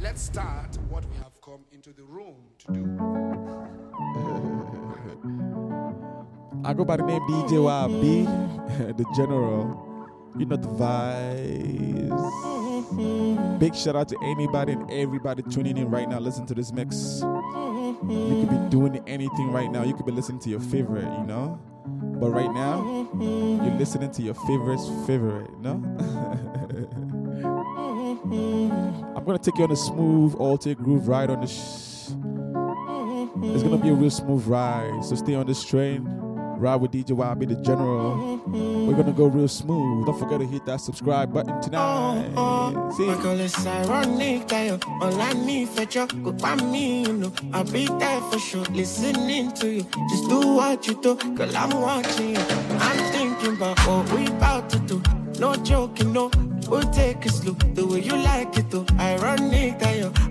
Let's start what we have come into the room to do. I go by the name DJ YB, the general. You know the vibes. Big shout out to anybody and everybody tuning in right now. Listen to this mix. You could be doing anything right now. You could be listening to your favorite, you know. But right now, you're listening to your favorite's favorite, you know. I'm gonna take you on a smooth, alter groove ride on the. It's gonna be a real smooth ride. So stay on this train. Ride with DJ YB, the general. We're gonna go real smooth. Don't forget to hit that subscribe button tonight. See? My girl is ironic, all I need for you, go by me, you know. I'll be there for sure, listening to you. Just do what you do, girl, I'm watching you. I'm thinking about what we about to do. No joking, no, we'll take it slow. The way you like it, though. Ironic,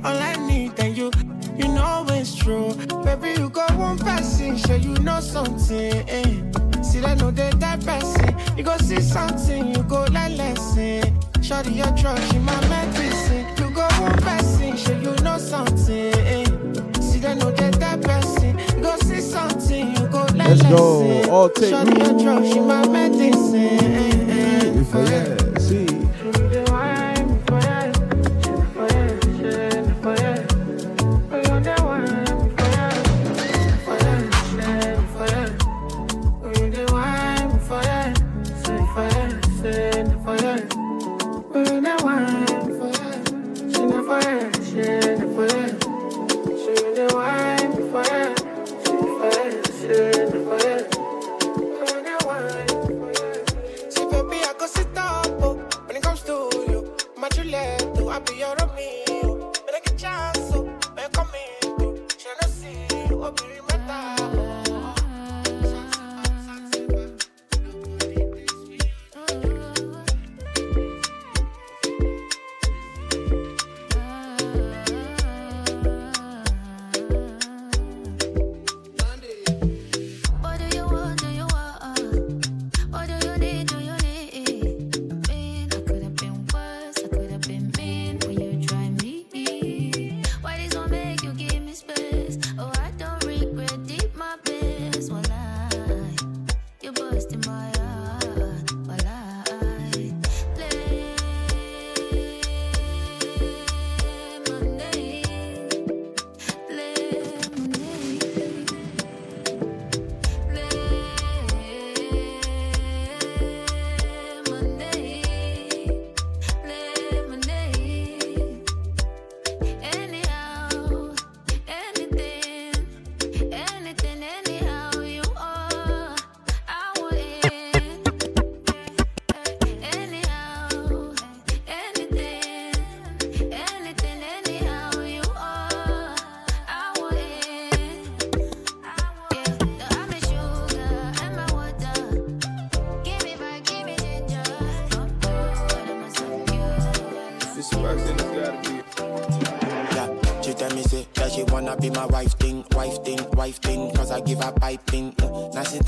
all I need, and you. You know it's true. Baby, you got one passing. Sure, you know something. See, I know that passing. You go see something. You go like lesson. Shorty, your trust in my medicine. You got one passing. Sure, you know something. See, I know that passing. You go see something. You go like lesson. Let's go. All take Shorty, your trust in my medicine. See.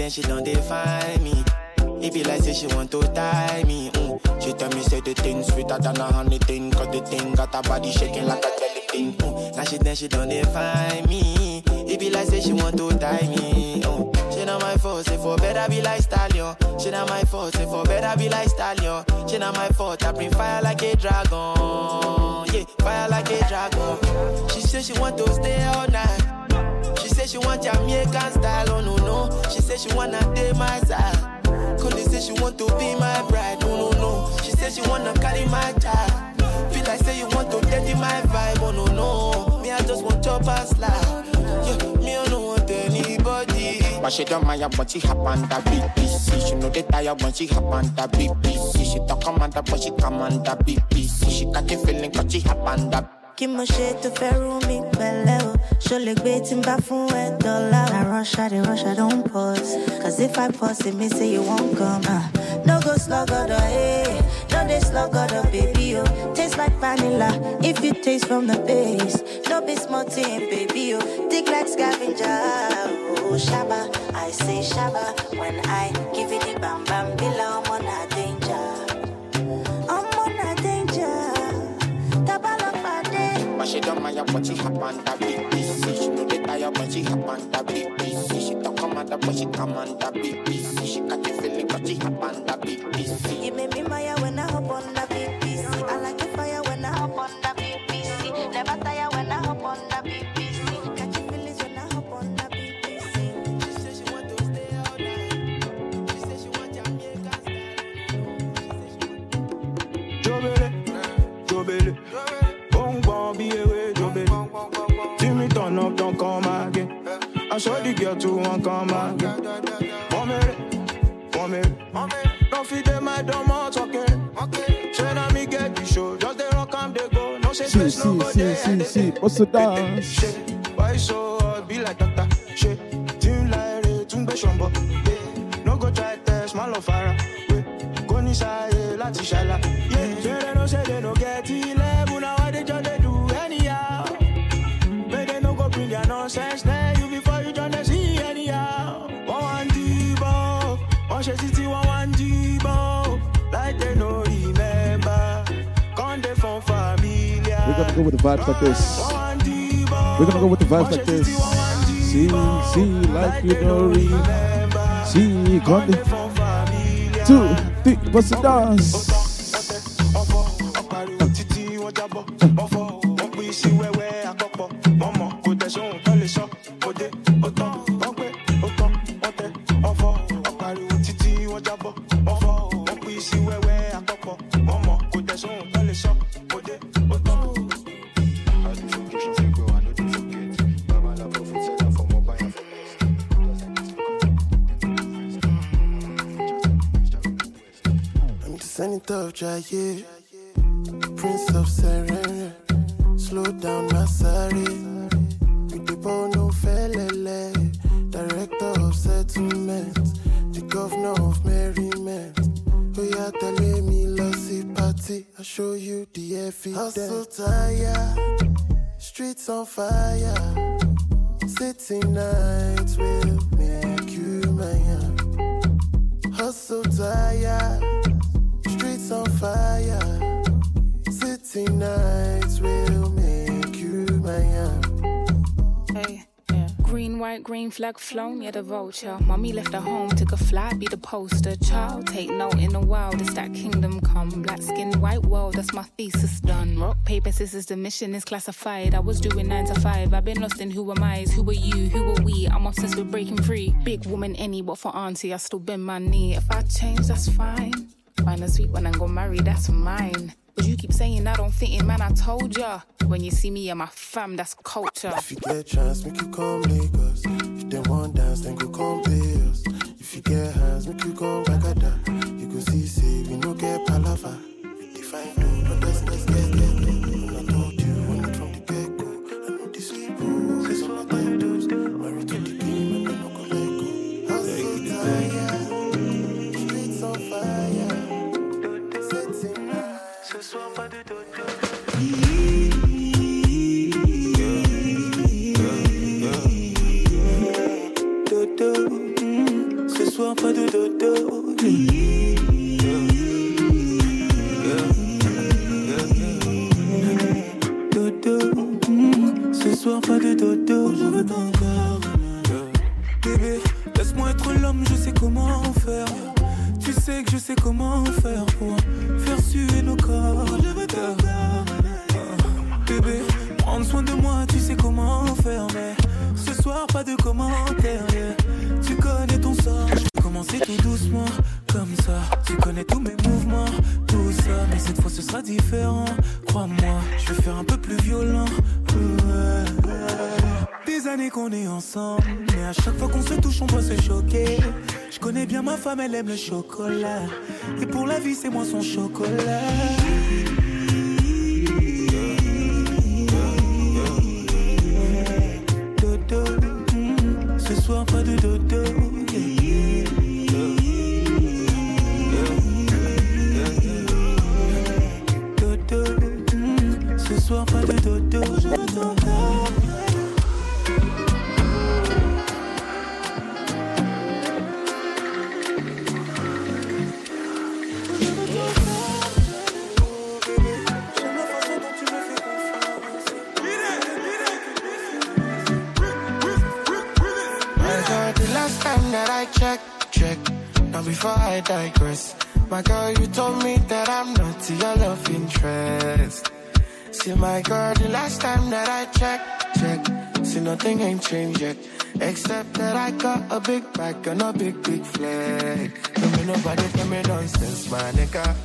She don't define me. It be like say she want to tie me. She tell me say the thing sweeter than a honey thing. Cause the thing got her body shaking like a jelly thing. Now she then she don't define me. It be like say she want to tie me. She not my fault, say for better be like stallion. She not my fault, say for better be like stallion. She not my fault, I bring fire like a dragon. Yeah, fire like a dragon. She say she want to stay all night. She want Jamaican style, oh no no. She said she wanna date my side. Cause they say she want to be my bride, oh no no. She said she wanna carry my child. Feel like say you want to dirty my vibe, oh no no. Me I just want your past life. Yeah, me I don't want anybody. But she don't mind when she hop on the BBC. She know they tired when she hop on the BBC. She talk commander but she command the BBC. She got the feeling cause she hop on the BBC. Qui me shit to ferro me bello. Show like waiting back from where dollar. I rush, I don't pause. Cause if I pause, it may say you won't come. No go slug or the hey. No they slug or the baby oh. Taste like vanilla. If you taste from the base, no be smutty and baby oh. Thick like scavenger. Oh Shabba, I say Shabba. When I give it the bam bam below I'm on a danger. I'm on a danger. Tabala but she hop on the BBC. She know they tired, but she hop on the BBC. She don't come on the, but she come on the BBC. She got the feeling, but she hop on the BBC. You make me maya when I hop on the BBC. I like the fire when I hop on the BBC. Never tired when I hop on the BBC. Catch the feelings when I hop on the BBC. She says she want to stay all night. She says she want Jamaican style. Jobele, Jobele. Up, don't come again. I saw the girl to one come again. Mommy, don't feed them, I don't want okay. Send on me get the show, just they don't come, they go. No say space, no go there. See, what's the dance? Why so hard, be like doctor? She, team like it, tumbe shombo. No go try test, man lo fara. Go nisa, lati shala. Yeah, they no get it, level now, I just they do anyhow. Nonsense there, you before you don't see anyhow. One deep off, one city, one deep off. Like they know, remember, con de fun familia. We're gonna go with the vibes like this. See, like you don't remember. See, con de fun familia. 2, 3, what's the dance? Yeah. Prince of Serena, slow down Masari. With the Bono Felele, Director of Settlement, the Governor of Merriment. We are telling me lossy party, I'll show you the evidence. I'm so tired, streets on fire. City nights will make you mine. I'm so tired. On fire, city nights will make you mine. Hey, yeah. Green, white, green flag flown, yeah, the vulture. Mommy left her home, took a flight, be the poster child. Take note in the wild, it's that kingdom come. Black skin, white world, that's my thesis done. Rock, paper, scissors, the mission is classified. I was doing 9 to 5, I've been lost in who am I, who are you, who are we. I'm obsessed with breaking free. Big woman, any, what for auntie, I still bend my knee. If I change, that's fine. Find a sweet one and go marry, that's mine. But you keep saying I don't fit in, man, I told ya. When you see me and my fam, that's culture. If you get chance, make you come Lagos. If they want dance, then go come pay us. If you get hands, make you come Bagada. You go see, say, we no get palava. We define blue, but that's not get. I told you, I need from the get-go. I know this sleep, oh, there's all the time those. Married to the game, and I no go let go. I'm so tired, streets on fire. Ce soir pas de dodo, je veux t'encore. Bébé, laisse-moi être l'homme, je sais comment faire. Tu sais que je sais comment faire pour faire suer nos corps. Je veux t'avoir, bébé, prendre soin de moi, tu sais comment faire. Mais ce soir, pas de commentaires, yeah. Tu connais ton sort. Je vais commencer tout doucement, comme ça. Tu connais tous mes mouvements, tout ça. Mais cette fois, ce sera différent, crois-moi. Je vais faire un peu plus violent. Des années qu'on est ensemble, mais à chaque fois qu'on se touche, on doit se choquer. Je connais bien ma femme, elle aime le chocolat. Et pour la vie, c'est moi son chocolat. Dodo, ce soir pas de dodo. Dodo, ce soir pas de dodo. Je m'attends. before I digress. My girl, you told me that I'm not your love interest. See, my girl, the last time that I checked, see, nothing ain't changed yet. Except that I got a big back and a big flag. Don't be nobody tell me nonsense, my nigga.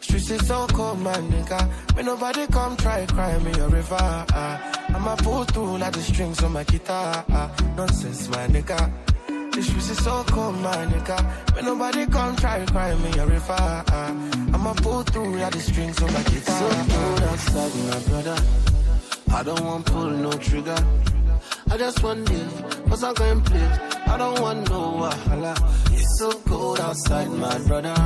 Streets is so cold, my nigga. May nobody come try cry me a river. I'ma pull through like the strings on my guitar. Nonsense, my nigga. This streets is so cold, my nigga. May nobody come try cry me a river. I'ma pull through like the strings on my guitar. So cold outside, my brother. I don't want pull no trigger. I just want live, cause I'm going play. I don't want no wahala. It's so cold outside, my brother.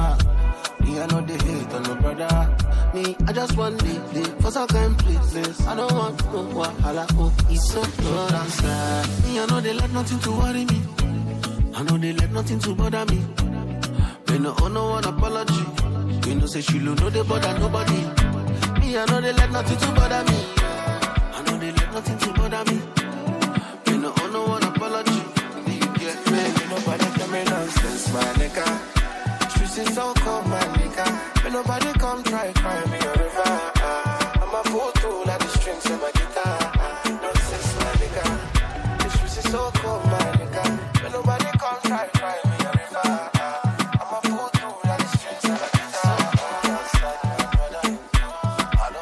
Me, I know they hate on my brother. Me, I just want live, cause I'm going play. I don't want no wahala. Oh, it's so cold outside. Me, I know they let nothing to worry me. I know they let nothing to bother me. They no owe no one apology. They no say she look no they bother nobody. Me, I know they let nothing to bother me. I know they let nothing to bother me. Nonsense, my nigga. Streets is so cold, my nigga. When nobody come try cry me a river. I'ma pull through like the strings on my guitar. Nonsense, my nigga. The streets is so cold, my nigga. When nobody come try cry me a river. I'ma pull through like the strings on my guitar. I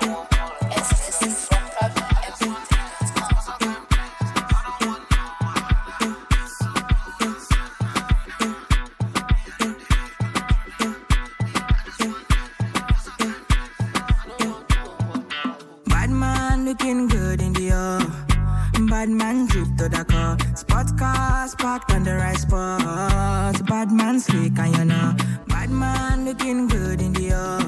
don't want bad man drip to the car. Sports cars parked on the right spot. Bad man slick and you know. Bad man looking good in the air.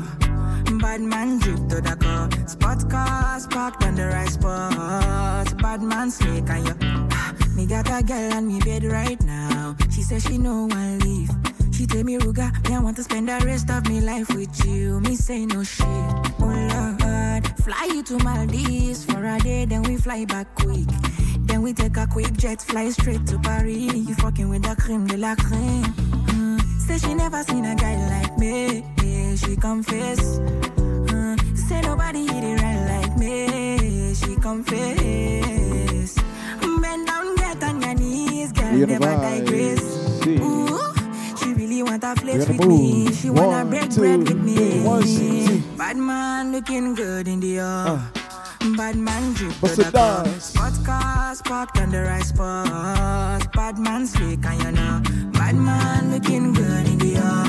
Bad man drip to the car. Sports cars parked on the right spot. Bad man slick and you know. Me got a girl on me bed right now. She says she no one leave. She tell me Ruga, me I want to spend the rest of me life with you. Me say no shit, oh Lord. Fly you to Maldives for a day, then we fly back quick. Then we take a quick jet, fly straight to Paris. You fucking with the creme de la creme. Say she never seen a guy like me. She confess. Say nobody hit it right like me. She confess. Bend down, get on your knees, girl. Never digress. Ooh, she really want to flex with me. She wanna break bread with me. Bad man looking good in the air. Bad man drip to the car. Sports cars parked on the right spot. Bad man slick and you know. Bad man looking good in the air.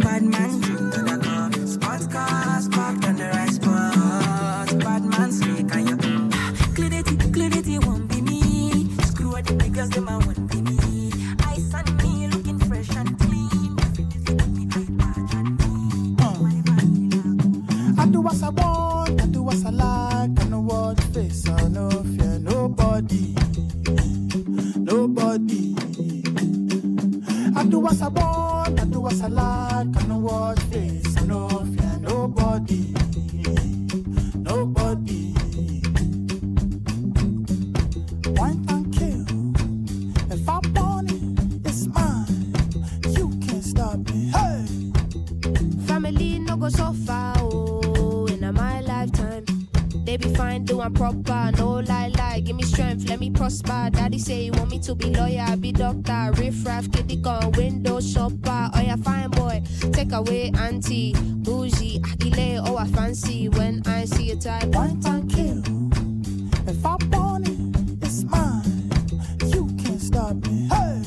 Bad man drip to the car. Sports cars parked on the right spot. Bad man slick and you know. Clarity won't be me. Screw it, the girls them I won't be me. Ice and me looking fresh and clean. I do what I want, I do what I like. Face, I no fear nobody, nobody. I do what I want, I do what I like. I know what face, I no fear nobody, nobody. Wine and kill, if I want it, it's mine. You can't stop me. Hey, family no go so far. Oh, in my lifetime. They be fine, do I'm proper, no lie, give me strength, let me prosper. Daddy say you want me to be lawyer, be doctor, riff-raff, kitty gun, window shopper. Oh yeah, fine boy, take away auntie, bougie, akile, oh I fancy when I see a type. One time kill, if I want it, it's mine, you can't stop me, hey,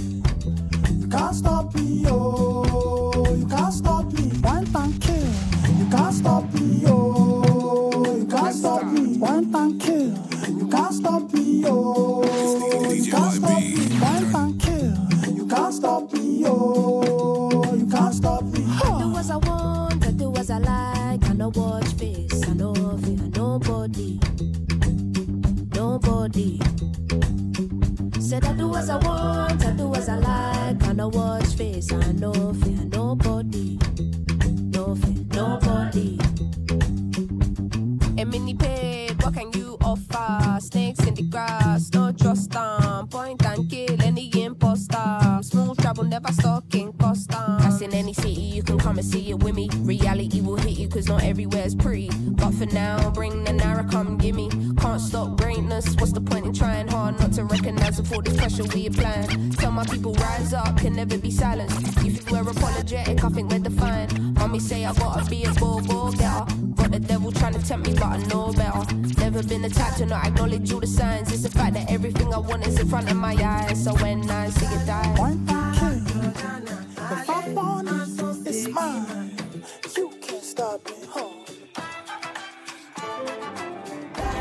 you can't stop me, oh, you can't stop me. One time kill, you can't stop me, oh. Stop me, one time kill. You can't stop me, oh. You can't stop me, one time kill. You can't stop me, oh. You can't stop me. I do as I want, I do as I like. I no watch face, I no fear nobody, nobody. Said I do as I want, I do as I like. I no watch face, I no fear nobody, no fear nobody. A mini paid, what can you offer? Snakes in the grass, no trust them. Point and kill any imposter. Smooth travel, never stalking custom. reality will hit you, cause not everywhere's pretty. But for now, bring the Nara, come gimme. Can't stop greatness, what's the point in trying hard not to recognise all this pressure we applying? Tell my people, rise up, can never be silenced. If you were apologetic, I think we're defined. Mommy say I gotta be a ball getter. Got the devil trying to tempt me, but I know better. Never been the type to not acknowledge all the signs. It's the fact that everything I want is in front of my eyes. So when I see it die, one, two, if I want it, it's mine. You can't stop it, huh? Man,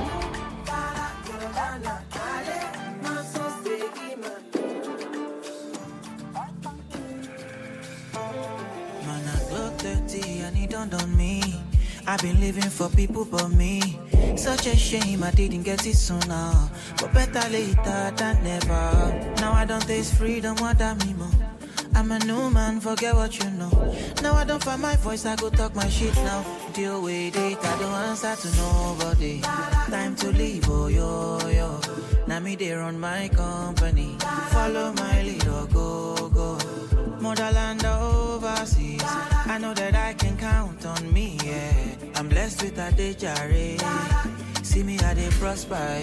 I got 30 and it dawned on me. I've been living for people but me. Such a shame I didn't get it sooner, but better later than never. Now I don't taste freedom, what I mean more. I'm a new man, forget what you know. Now I don't find my voice, I go talk my shit now. Deal with it, I don't answer to nobody. Time to leave, oh yo yo. Now me they run my company. Follow my lead or go go. Motherland overseas, I know that I can count on me, yeah. I'm blessed with a day jare. See me how they prosper,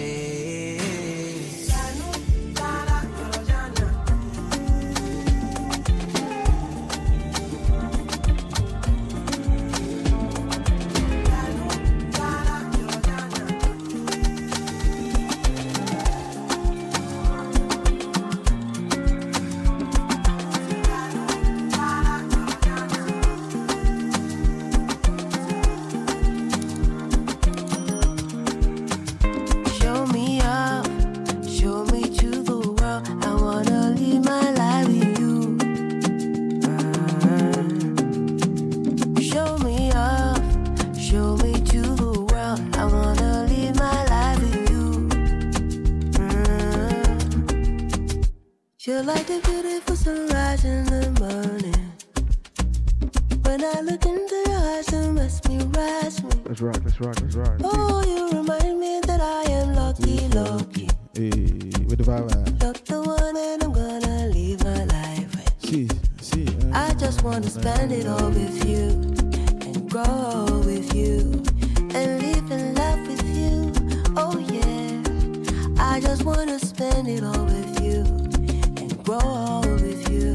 like the beautiful sunrise in the morning. When I look into your eyes, you must be rising. That's right, that's right, that's right. Oh, you remind me that I am lucky, lucky. Hey, with the vibe at? You're the one and I'm gonna live my life with. See. I just wanna spend it all with you, and grow with you, and live in life with you. Oh yeah, I just wanna spend it all with you. Grow with you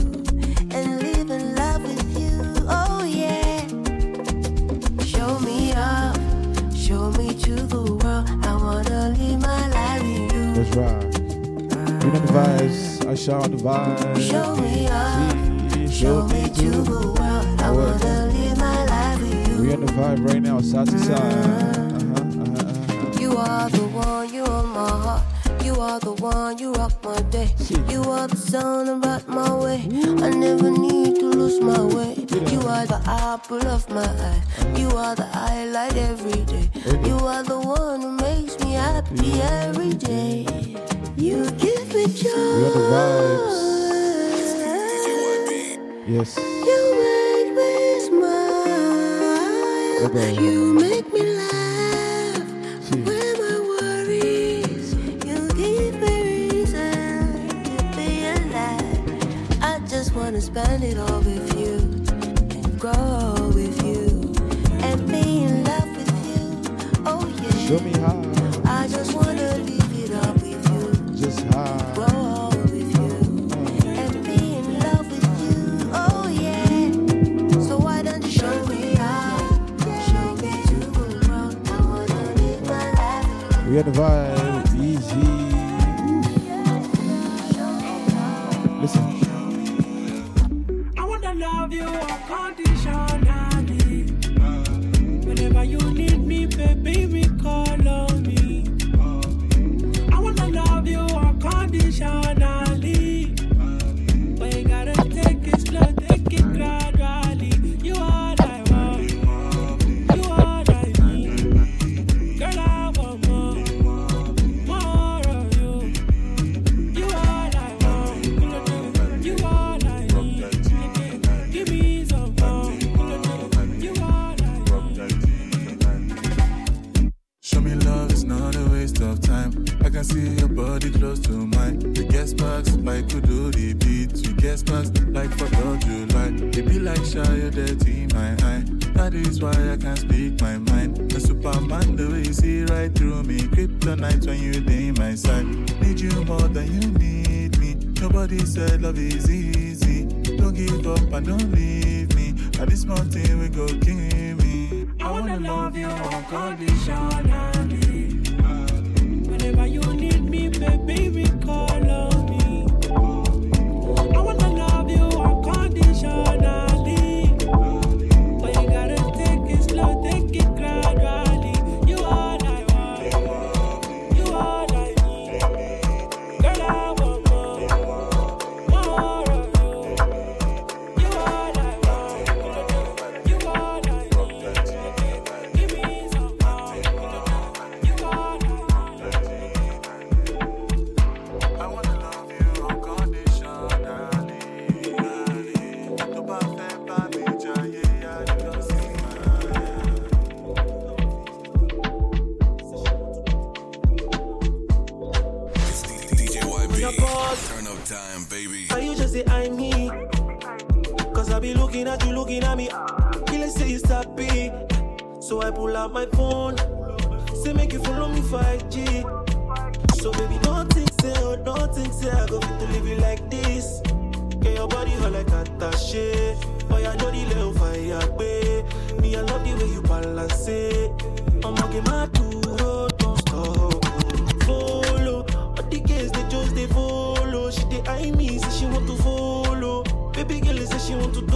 and live in love with you. Oh yeah. Show me up, show me to the world. I wanna live my life with you. That's right. You know the vibes. I shout the vibes. Show me up, show me to the world. I wanna live my life with you. We on the vibe right now, side to side. You are the one, you are my heart. You are the one, you rock my day. You are the sun that rock my way. I never need to lose my way. You are the apple of my eye. You are the highlight every day. You are the one who makes me happy every day. You give me joy. You are the vibes. Yes. You make me smile. Okay. You make me laugh. To spend it all with you and grow with you and be in love with you. Oh yeah. Show me how. I just wanna live it up with you. Just how. Grow with you and be in love with you. Oh yeah. So why don't you show me how? Show me to the world. I wanna live my life. We had the vibe, easy. Listen. You unconditionally. Whenever you need me, baby, call on me. I wanna love you unconditionally. But you gotta take it slow, take it gradually. You all I want, you all I need. Girl, I want more. can see your body close to mine. The guest box, like Kuduri beats. We guest box, like 4th of July. It be like Shia, dirty my eye. That is why I can't speak my mind. The Superman, the way you see right through me. Kryptonite when you lay my side. Need you more than you need me. Nobody said love is easy. Don't give up and don't leave me. At this mountain we go kill me. I wanna love you unconditionally. Whenever you need me, baby, recall on me. I wanna love you unconditionally. But you gotta take it slow, take it gradually. You all I want, you all I need. Girl, I want more of you. You all I want, you all I need. Give me some more. Time, baby. Are you just say I'm me? Cause I be looking at you, looking at me. Killin' say it's happy. So I pull out my phone. Say make you follow me 5G. So baby, don't think say, oh, don't think say I go fit to leave you like this. Get your body all like attache. Boy, I know the little fire, babe. Me, I love the way you balance it. I'm walking my two, oh, don't stop. Follow, all the girls, they just, they follow. She dey eye me, say she want to follow. Baby girl say she want to talk. Oh,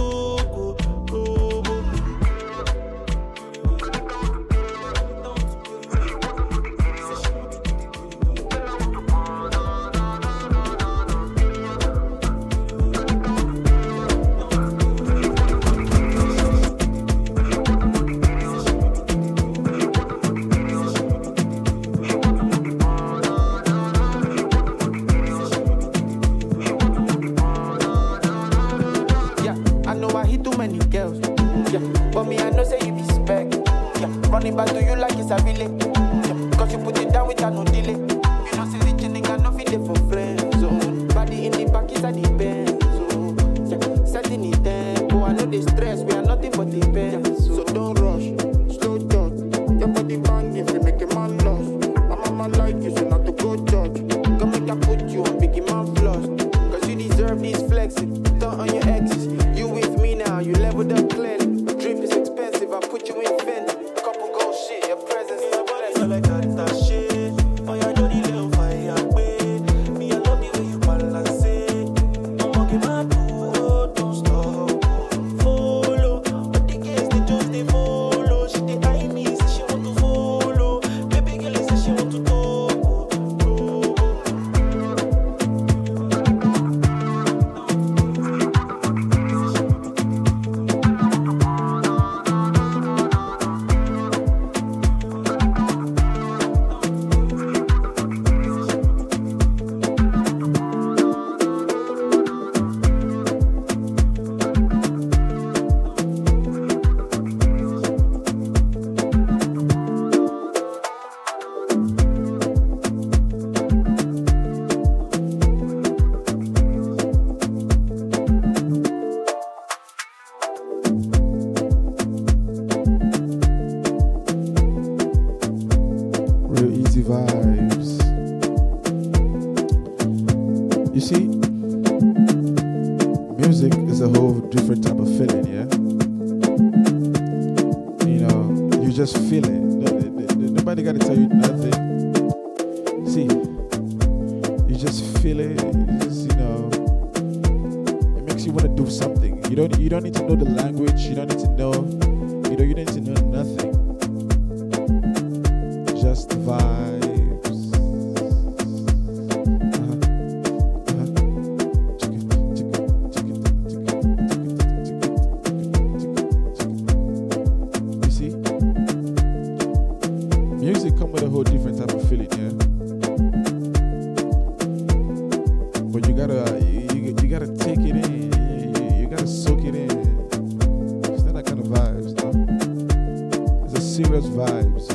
serious vibes.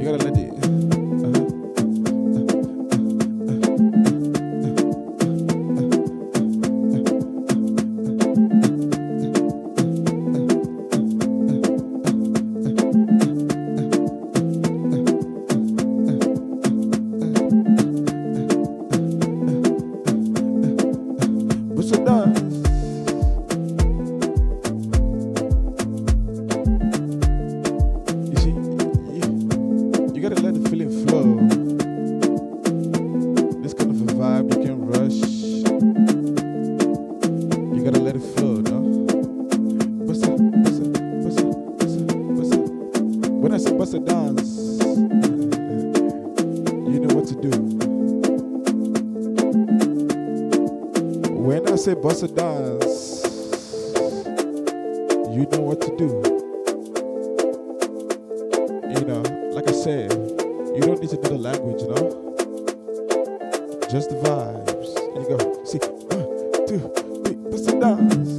You gotta let it. I say bust a dance, you know what to do. When I say bust a dance, you know what to do. You know, like I said, you don't need to know the language, you know? Just the vibes. And you go, see, 1, 2, 3, bust a dance.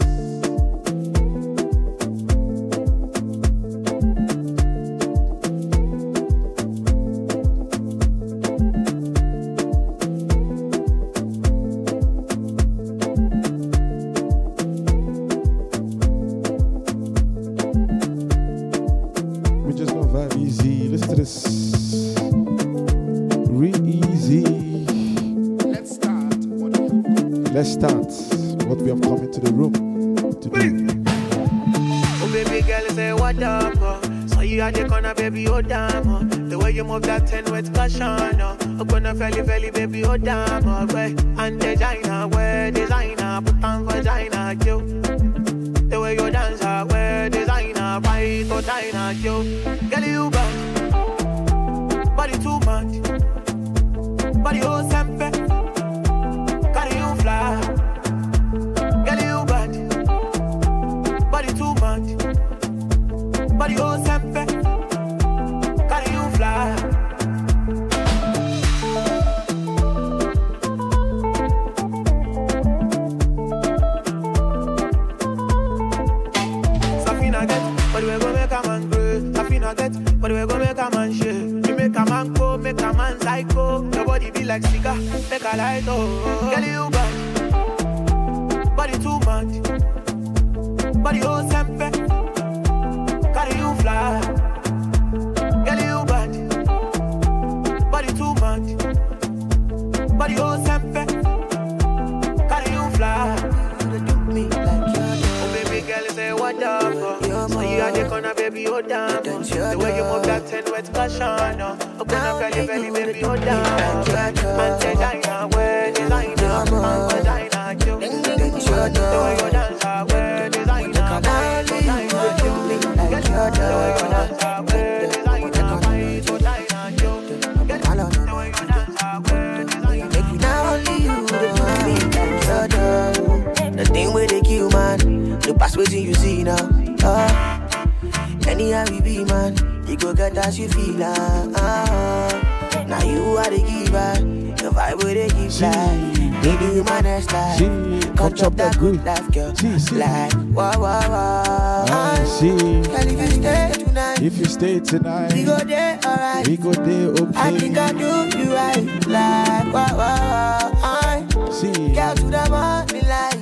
Tonight, we go there, alright. We go there, okay. I think I do you right, like wow, wow, wow. See, girl to the morning light.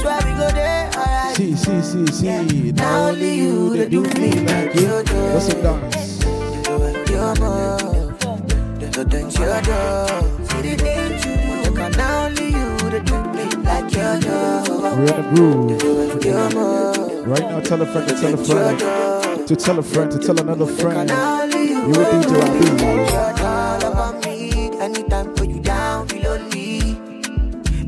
Swear we go there, alright. See, see, see, see. Yeah. Now only you that do me like you do. What's up, dance? Your mom, the dance you do. See the things you do. Now only you that do me like you do. We're in the groove. Right now, tell a friend to tell a friend. To tell a friend, to tell another friend. You will DJ YB. You're all about me. Anytime for you down, feel lonely.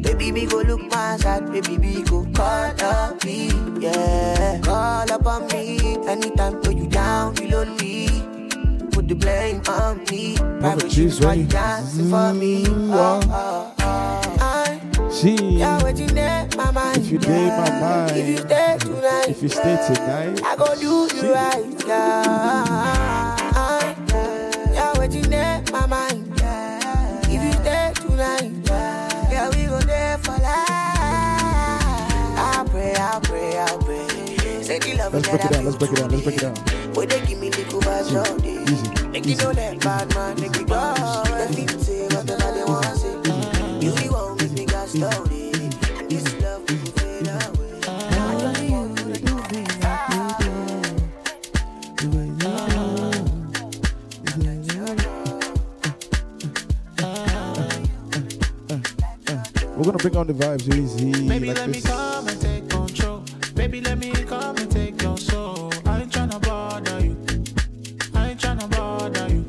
Baby, me go look my side. Baby, me go call up me. Yeah, call about me. Anytime for you down, feel lonely. Put the blame on me. Private juice, why you dancing for me? Oh, oh, oh. If you stay my mind, if you stay tonight, I go do you right, girl. You're waiting there, my mind. If you stay tonight, yeah, we go there for life. I pray. Say the love that I feel. Let's break it down. Boy, they give me the covers all day. Make it know that bad man, make it go. Let people say whatever they want to say. You the one with me, got slowly. We're gonna bring on the vibes easy. Baby, like let this. Me come and take control. Baby, let me come and take your soul. I ain't tryna bother you.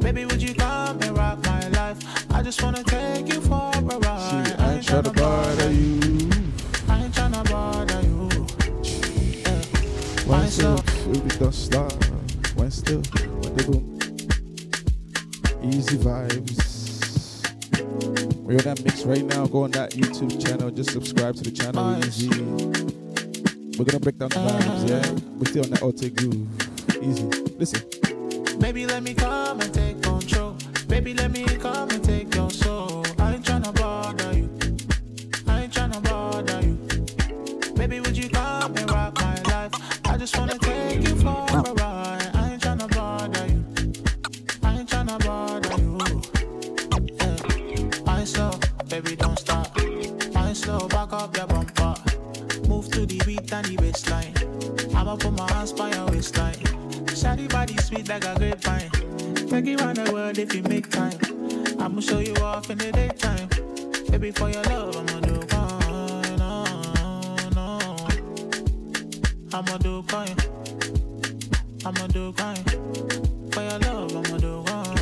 Baby, would you come and rock my life? I just wanna take you for a ride. See, I ain't tryna bother you. I ain't so. It don't stop. dance still. They go easy vibes. We're on that mix right now. Go on that YouTube channel. Just subscribe to the channel. Easy. We're gonna break down the vibes, yeah. We're still on that Ote groove. Easy. Listen. Baby, let me come and take control. Baby, let me come and take your soul. I ain't tryna bother you. I ain't tryna bother you. Baby, would you come and rock my life? I just wanna take you for a ride. I ain't tryna bother you. I ain't tryna bother you. Yeah. I slow, baby, don't stop. I slow, back up your bumper. Move to the beat and the baseline. I'ma put my hands by your waistline. Shawty body sweet like a grapevine. Take it round the world if you make time. I'ma show you off in the daytime. Baby, for your love, I'ma do coin. No, I'ma do coin. I'ma do coin. For your love, I'ma do coin.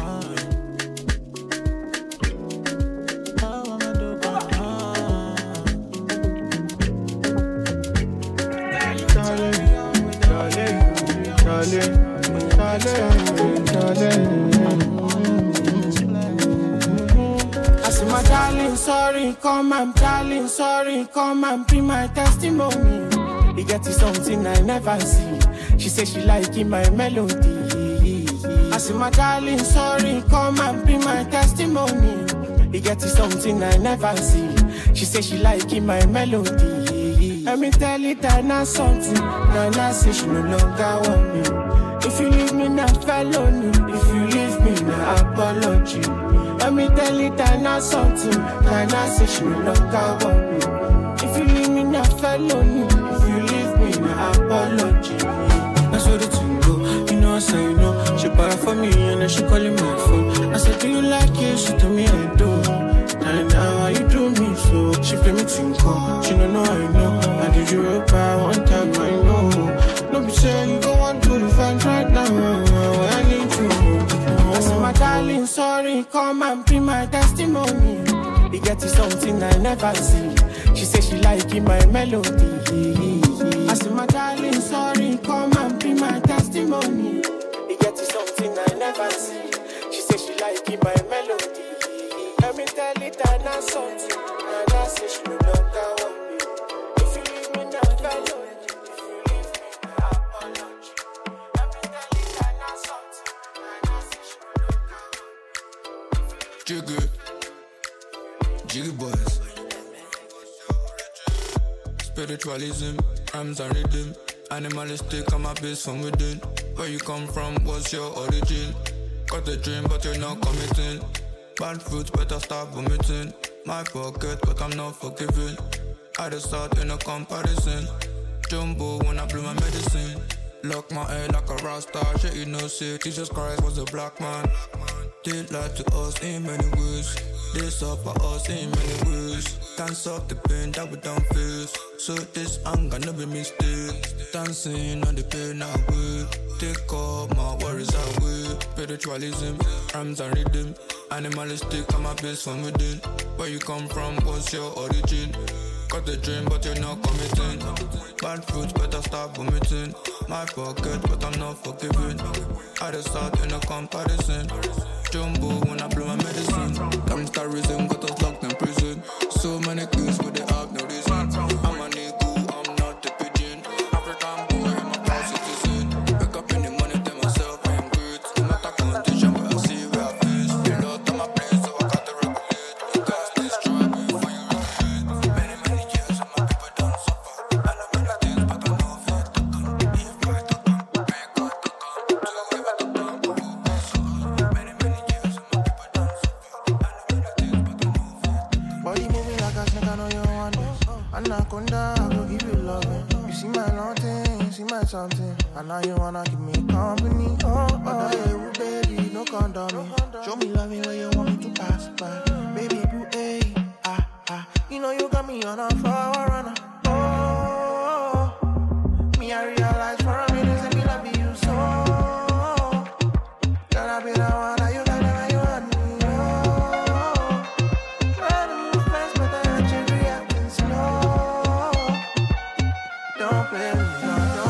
Oh, I'ma do coin. Darling, darling, darling. I say my darling, sorry, come and darling, sorry, come and be my testimony. He gets something I never see. She says she liking my melody. I say my darling, sorry, come and be my testimony. He gets something I never see. She says she liking my melody. Let me tell it I know something. Nana say she no longer want me. If you leave me, now follow me. If you leave me, now apology. Let me tell it, I know something. Nana say she no longer want me. If you leave me, now follow me. If you leave me, now apology. I saw the tingle, you know I say you know. She para for me and then she calling my phone. I said, do you like it? She told me I do. And now how you do me so? She play me tingle, she don't know I know. I did Europe one time, I know. Don't be saying you go on to the fans right now. I need you. I said my darling, sorry, come and be my testimony. He gets something I never see. She said she like in my melody. I said my darling, sorry, come and be my testimony. He gets something I never see. She said she like in my melody. Let me tell it I know something. And I say she no longer want me. If you leave me now, follow. If you leave me now, apology. Let me tell it I know something. And I say she no longer want me. Jiggy, Jiggy boys. Spiritualism, rhymes and rhythm. Animalistic, I'm a beast from within. Where you come from, what's your origin? Got the dream but you're not committing. Bad fruits, better stop vomiting. My pocket, but I'm not forgiving. I just thought in a comparison. Jumbo when I blew my medicine. Lock my head like a rasta. Shit, you know, sick. Jesus Christ was a black man. They lied to us in many ways. They suffer us in many ways. Dance up the pain that we don't face. So this anger no be mistake. Dancing on the pain away. Take all my worries away. Spiritualism, rhymes and rhythm. Animalistic, I'm a beast from within. Where you come from, what's your origin? Got the dream, but you're not committing. Bad fruits, better stop vomiting. My pocket, but I'm not forgiving. I just start in a comparison. Jumbo when I blow my medicine. Gangsterism, got us locked in prison. So many kids, but they have no reason. I'm a nigga, I'm not a pigeon. African boy, I'm a proud citizen. Wake up in the morning, tell myself I'm good. No matter condition, but I see where I face. You lot on my place, so I got to regulate. You guys destroy me for you regulate. Many, many years, and my people don't suffer. I know many things, but I know if to come. If I to come, make God to come. Do it to come, who will suffer. Many, many years, and my people don't suffer. I know many things, but I know if to come. Body moving like a snake, I know you want it. Anaconda, I go give you loving. You see my nothing, you see my something. And now you wanna give me company. Oh, oh, hey, baby, no condom. Show me loving where you want me to pass by. Baby, boo, hey, ah, ah. You know you got me on a forward runner. Oh, oh, oh, me, I realize for a minute that me love you so. Girl, I be the one. Don't play, don't play.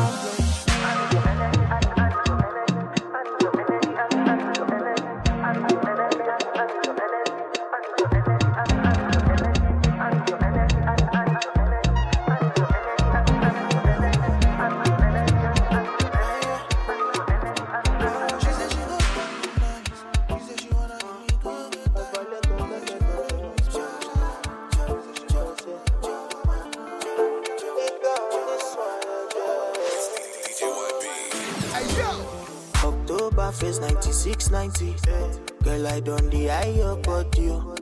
Octoberfest 96.90. Girl, I don't the eye up at you.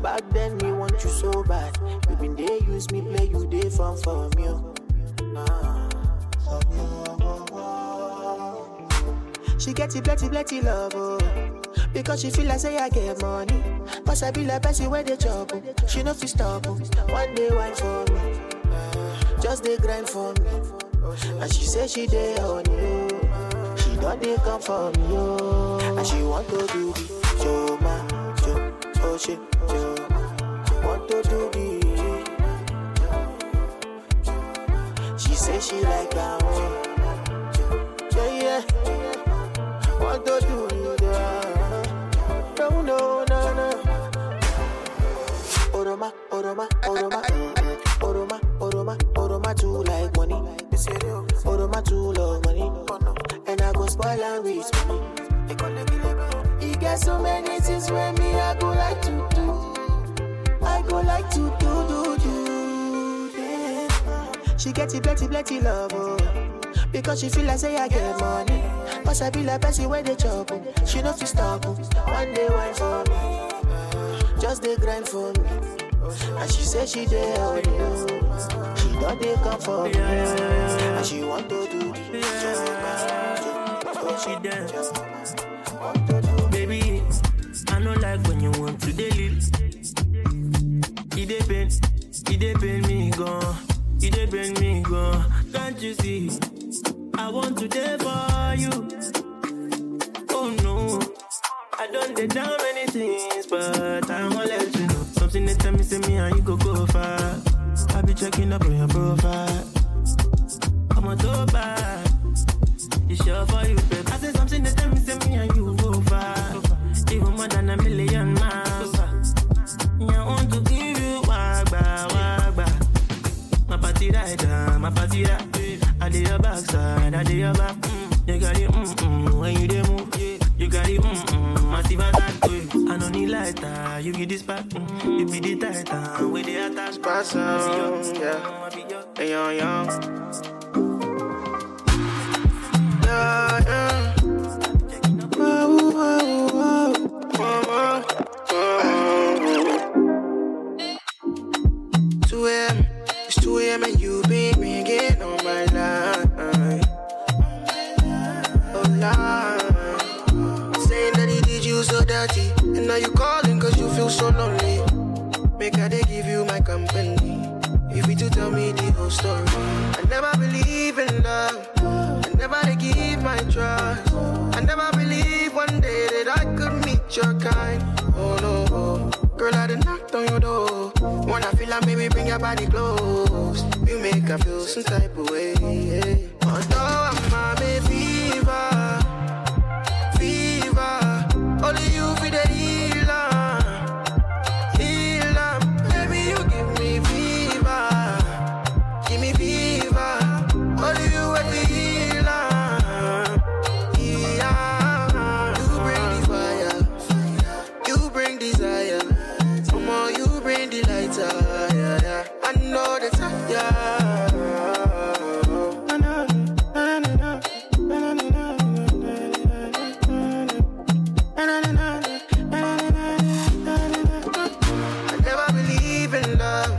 Back then we want you so bad. You been they use me, play you they fun for me. She gets it plenty love, oh. Because she feel like say I get money. Cause I be like person where they trouble. She no fit stop. One day wine for me, just they grind for me. And she say she dey on you. She don't they come for me, oh. And she want to do the Joma, Jo, oh she, Joma. Want to do the. She say she like that one. Yeah, yeah. Want to do Oroma, Oroma, Oroma, Oroma, Oroma, Oroma too like money. Oroma too love money. And I go spoil and waste money. He gets so many things when me I go like to do. I go like to do. Yeah. She gets it plenty love, oh. Because she feel like say I get money. Cause I be like person where they trouble. She no fit stop. One day wine for me. Just they grind for me. And she said she there on you. She don't they come for me. And she want to do the just like she there. Baby, I know like when you want to delete. It depends me gone. It depends me gone. Can't you see? I want to die for you. Oh no, I don't did down many things, but I won't let you know. Something they tell me, say me and you go far. I be checking up on your profile. I'm a dope bar. It's sure for you, babe. I say something they tell me, say me and you go far. Even more than $1,000,000 miles. I want to give you wagba. My party rider, my party rider. I did your backside, I did your back. You got it, when you dey move. You got it, massive attack. I don't need lighter, you get this back. You be the tighter, with the attack. Pass out, yeah. Hey, young. Yeah. Wow, wow, wow, wow. 2 a.m. It's 2 a.m. and you been ringing on my line. Oh, line. Saying that he did you so dirty. And now you calling cause you feel so lonely. Make I they give you my company. If you do tell me the whole story. I never believe in love. I never they give my trust. I never believe one day that I could meet your kind. Oh no. Girl, I done knocked on your door. When I feel like baby, bring your body close. You make I feel some type of way. Although I'm a baby, fever. Only you be the healer. Baby, you give me fever. Only you are the healer. You bring the fire, you bring desire. Yeah. I know that I, yeah. I never believe in love.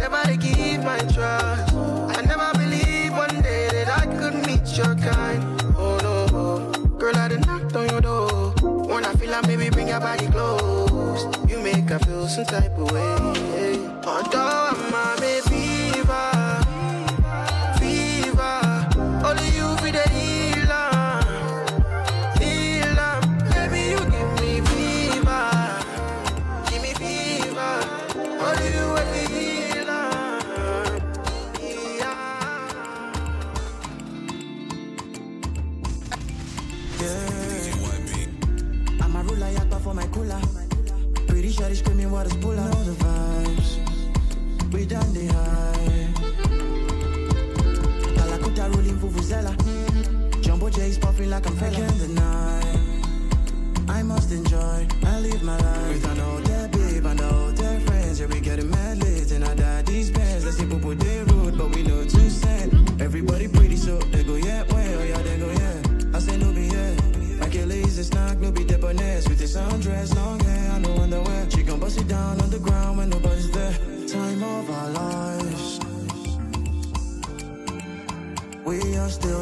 I never give my trust. I never believe one day that I could meet your kind. Oh no, girl, I done knocked on your door. When I feel like maybe bring your body close. You make I feel some type of way. Although I'm a baby, fever. Only you be the healer. Baby, you give me fever. Only you are the healer. Yeah. I'm a ruler, yakpa for my cooler. Pretty sure it's screaming what is puller. Know the vibes.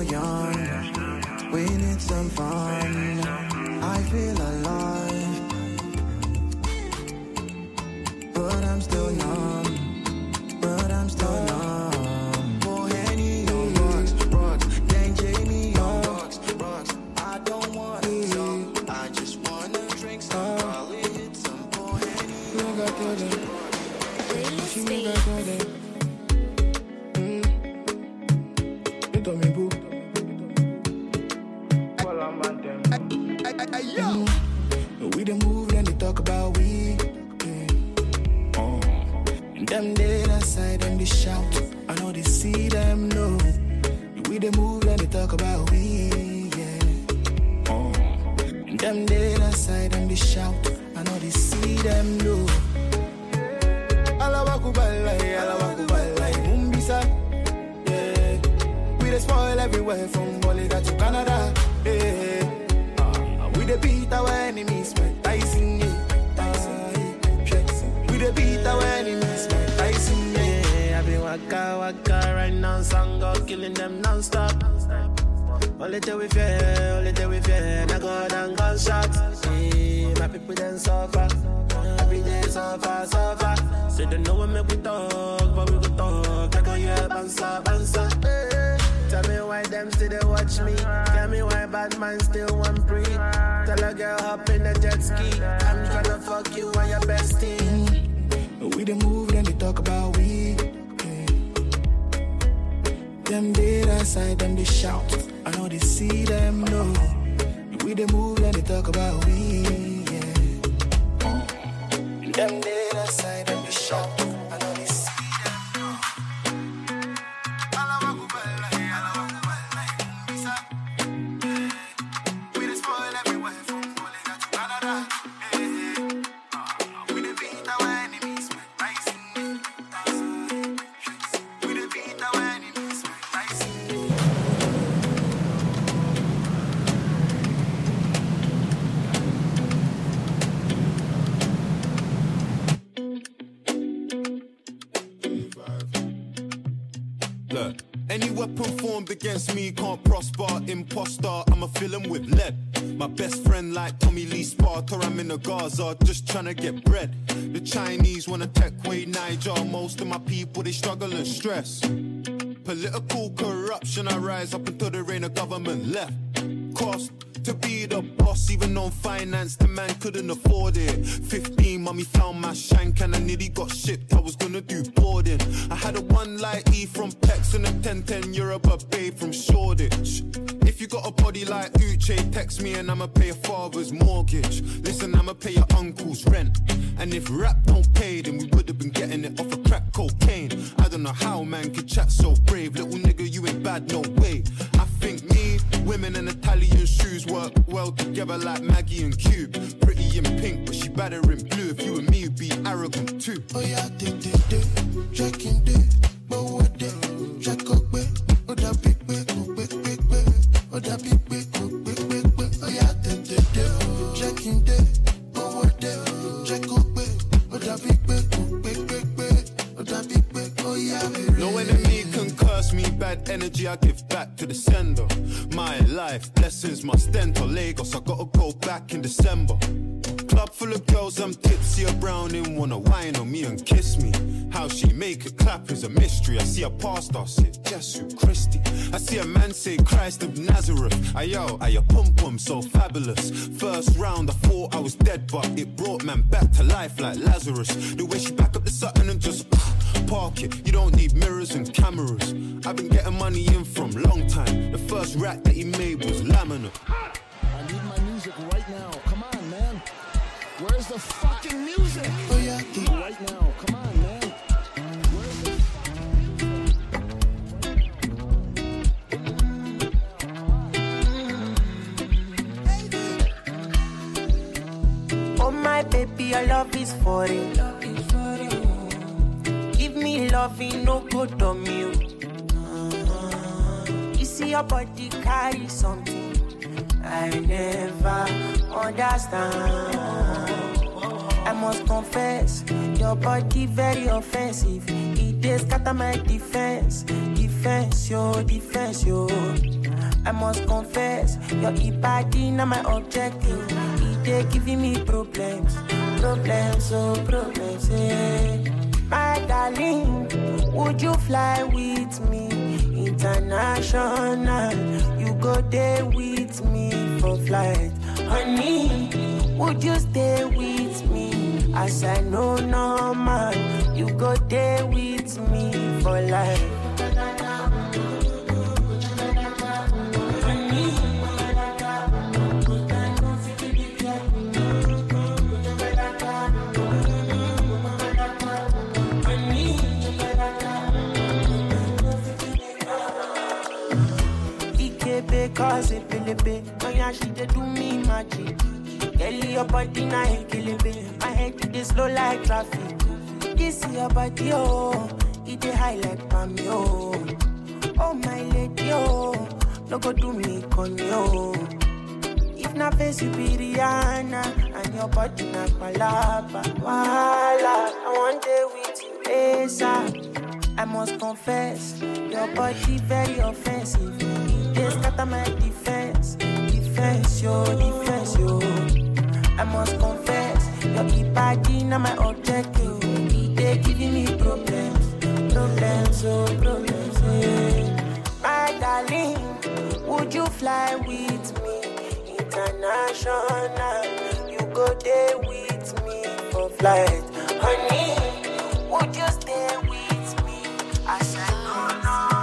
still young, we need some fun. I feel alive, but I'm still numb, but I'm still numb. Pour Henny on rocks, rocks, then Jamie on rocks, rocks. I don't want some, I just wanna drink some. Probably hit some Pour Henny on rocks. Against me, can't prosper, imposter, I'ma fill him with lead. My best friend like Tommy Lee Sparta, I'm in the Gaza, just trying to get bread. The Chinese wanna take away Niger, most of my people, they struggle and stress. Political corruption, I rise up until the reign of government left. Cost to be the boss, even on finance, the man couldn't afford it. 15, mummy found my shank and I nearly got shipped, I was gonna do boarding. I had a one like E from Pex and a 1010 Europe, a babe from Shoreditch. If you got a body like Uche, text me and I'ma pay your father's mortgage. Listen, I'ma pay your uncle's rent. And if rap don't pay, then we would've been getting it off of crack cocaine. I don't know how man could chat so brave, little nigga, you ain't bad, no way. I think me, women and Italian shoes work well together like Maggie and Cube. Pretty in pink, but she better in blue. If you and me be arrogant too. Oh yeah, did, checking this, but what did, check up with, would that be quick, would that be quick, oh yeah, did, checking this, but what did, check up with, would that be quick, would that be quick, oh yeah. No enemy can curse me, bad energy I give back to the sender. My life, blessings must enter Lagos, I gotta go back in December. Club full of girls, I'm tipsy, a browning, wanna whine on me and kiss me. How she make it clap is a mystery. I see a pastor say, Jesu Christi. I see a man say, Christ of Nazareth. Ayo, ayo, pum-pum, so fabulous. First round, I thought I was dead, but it brought man back to life like Lazarus. The way she back up the Sutton and just park it. You don't need mirrors and cameras. I've been getting money in from long time. The first rack that he made was laminate. I need my music right now. Come on, man. Where's the fucking music? Oh yeah, right now. Come on, man. Oh my baby, your love is for it. Give me loving, no good on you. You see your body carry something I never understand. I must confess, your body very offensive. It is scatter my defense. defense, yo, defense, yo. I must confess, your e-body not my objective. They giving me problems, problems, oh, problems, eh. My darling, would you fly with me? International, you go there with me for flight. Honey, would you stay with me? As I know no man, you go there with me for life. Honey, cause it be oh yeah, she did do me magic. Kelly, your body now ain't killing me. My head to this slow like traffic. This your body, oh, it a high like Pam, yo. Oh my lady, oh, no go do me con, yo. If na face you be Rihanna, and your body na palapa. Wala, I want to with you, ASAP. I must confess, your body very offensive. Scatter my defense, defense, yo, defense, yo. I must confess, your body not my objective. They giving me problems, problems, oh, problems, yeah. My darling, would you fly with me? International, you go there with me for flight. Honey, would you stay with me? I said no, no.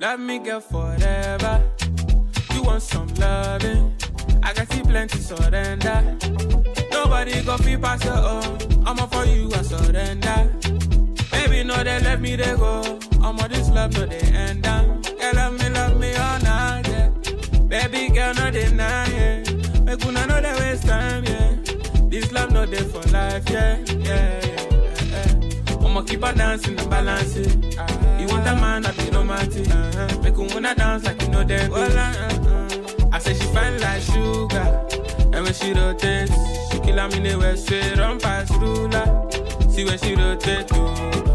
Love me, girl, forever. You want some loving? I I can see plenty surrender. Nobody go feel past your own. I'm up for you, I surrender. Baby, no, they let me they go. I'm on this love, no, they end down. Girl, love me all night, yeah. Baby, girl, no, they not, yeah. Make una know they waste time, yeah. This love, no, they for life, yeah, yeah, yeah. I'ma keep on dancing and balancing. You want a man that be romantic. Make him wanna dance like you know them. I say she fine like sugar, and when she rotates, she kill me in the west straight run past ruler. See when she rotates,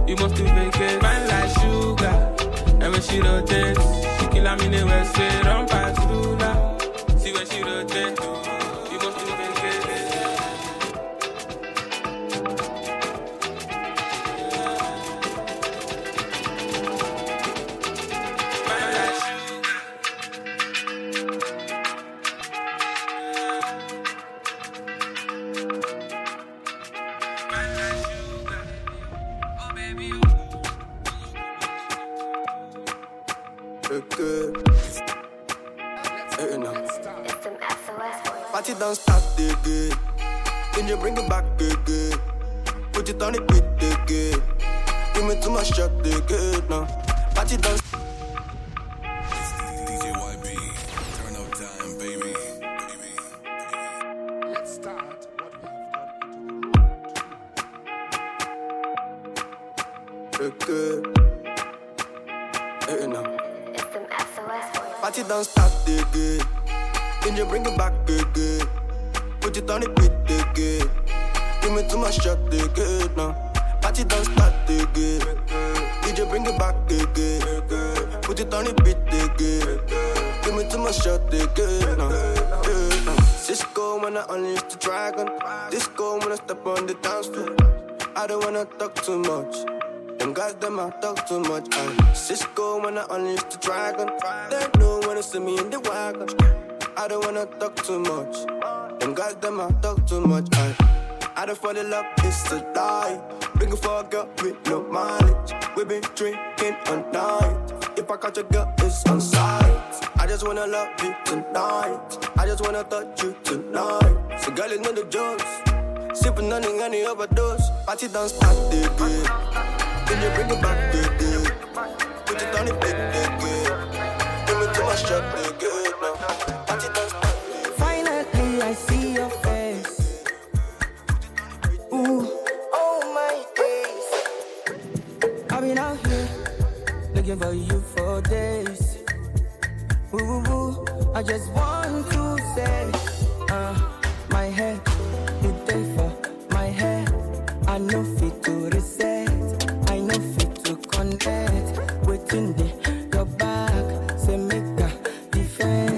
you must do make it. Fine like sugar, and when she rotates, she kill me in the west straight run past ruler. See when she rotates, you must do make it. Don't start the good, then you bring it back the good. Put it on it with the good. Give me too much shot the good now. Party don't stop. DJ YB, turn up time, baby. Baby. Let's start what we have got to do. The good. Hey, now. It's an SOS. Party don't start the good. Then you bring it back good. Put it on it with the good. Give me too much shot the good now. Party don't start the good. Did you bring it back good? Put it on it with the good. Give me too much shot the good now. Cisco when I unleash the dragon. Disco when I step on the dance floor. I don't wanna talk too much. Them guys, them I talk too much. Cisco when I unleash the dragon. They know when they see me in the wagon. I don't wanna talk too much. Them guys, them I talk too much. I don't fall in love, it's a lie. Bring it for a girl with no mileage. We been drinking all night. If I catch a girl, it's on sight. I just wanna love you tonight. I just wanna touch you tonight. So girl, it's not the jokes. Sipping on any overdose. Party don't start the good. Then you bring it back the good. Put it on the big the good. Give me too much shot the good now. Finally, I see your face. Ooh, oh my days. I've been out here looking for you for days. Ooh, I just want to say, my head, you day for my head. I know fit to reset. I know fit to connect. Waiting there, your back, say make a defense.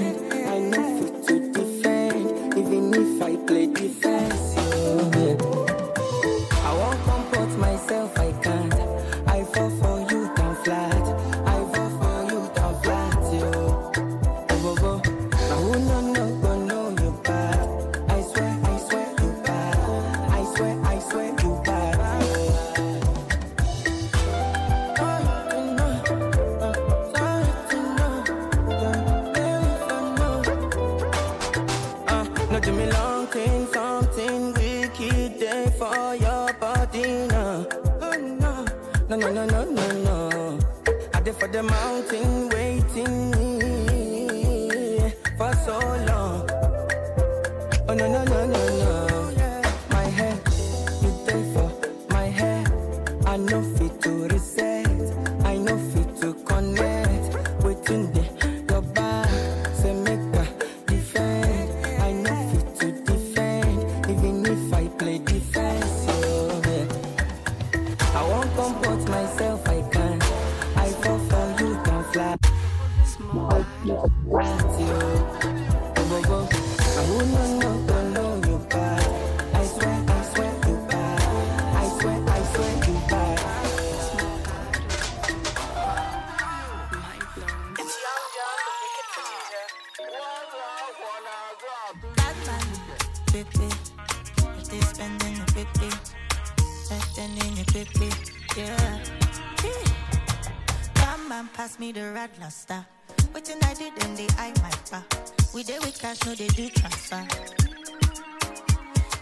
Me the red luster, which I did in the eye, my back. We dey with cash, no they do transfer.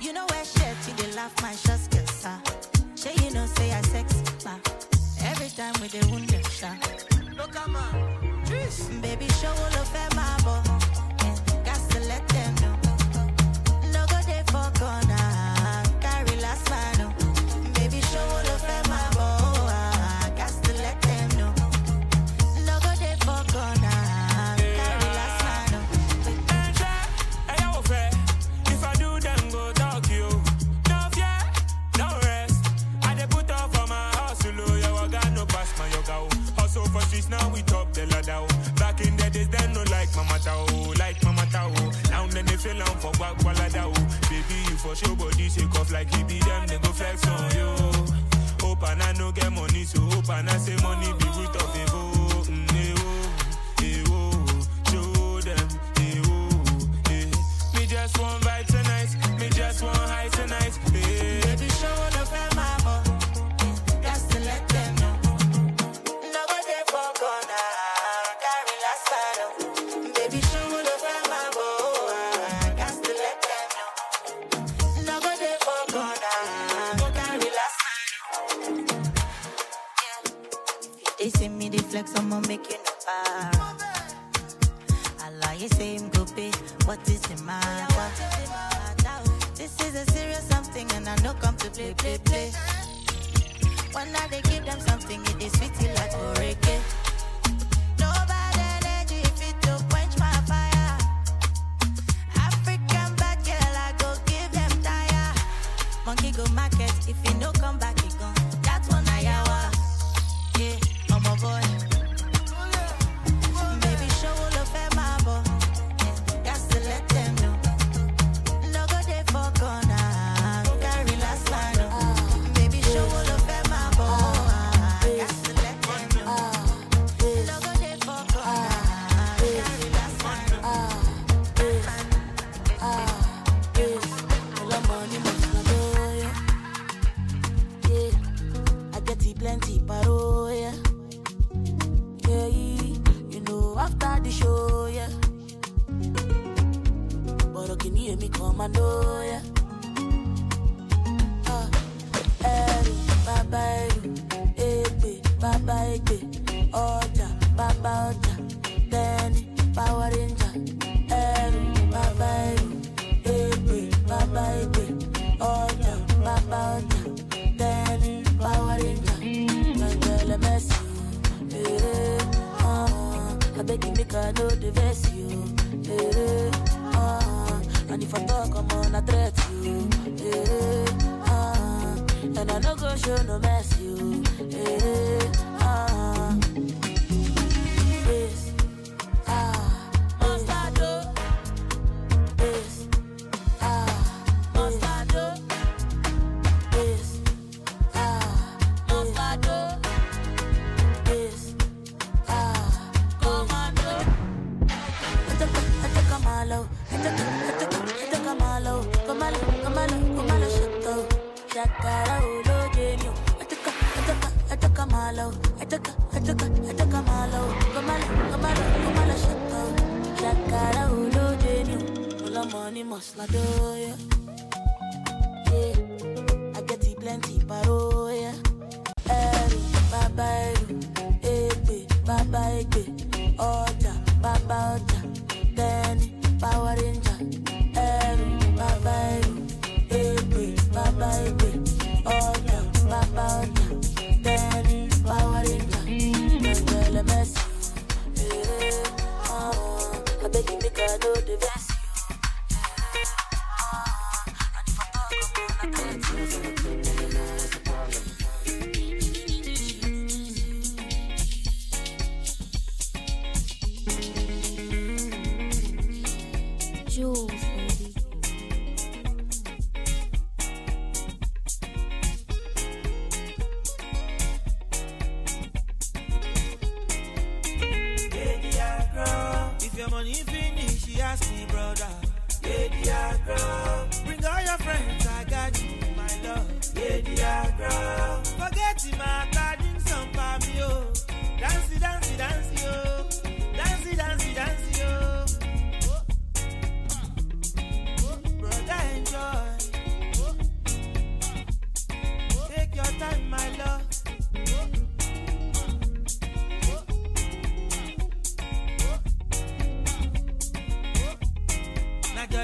You know where shit, you dey laugh my shots, girl, sir. Sure you know say I sex, ma. Every time we dey wound them, sha. Look at ma, baby show all of them, my boy. Got to let them know. No go dey for corner, carry last man, no. Baby show all of them, my boy. Now we top the ladder. Back in the days, then no like Mama Tao, like Mama Tao. Now then they fell on for back Walada. Baby, you for sure body shake off like he be them, then go flex on you. Hope and I no get money, so hope and I say money be root of evil. Show them, me just want vibe tonight, me just want high tonight. Baby, show the fam mama, that's to let them know. Someone make you no bad. I like you say him go pay. What is the matter? This is a serious something and I no come to play, play, play. One night they give them something, it is sweet like oreke. No bad energy if it to quench my fire. African bad girl, I go give them tire. Monkey go market, if he no come back, he gone. That's one ayawa. Yeah, I'm a boy.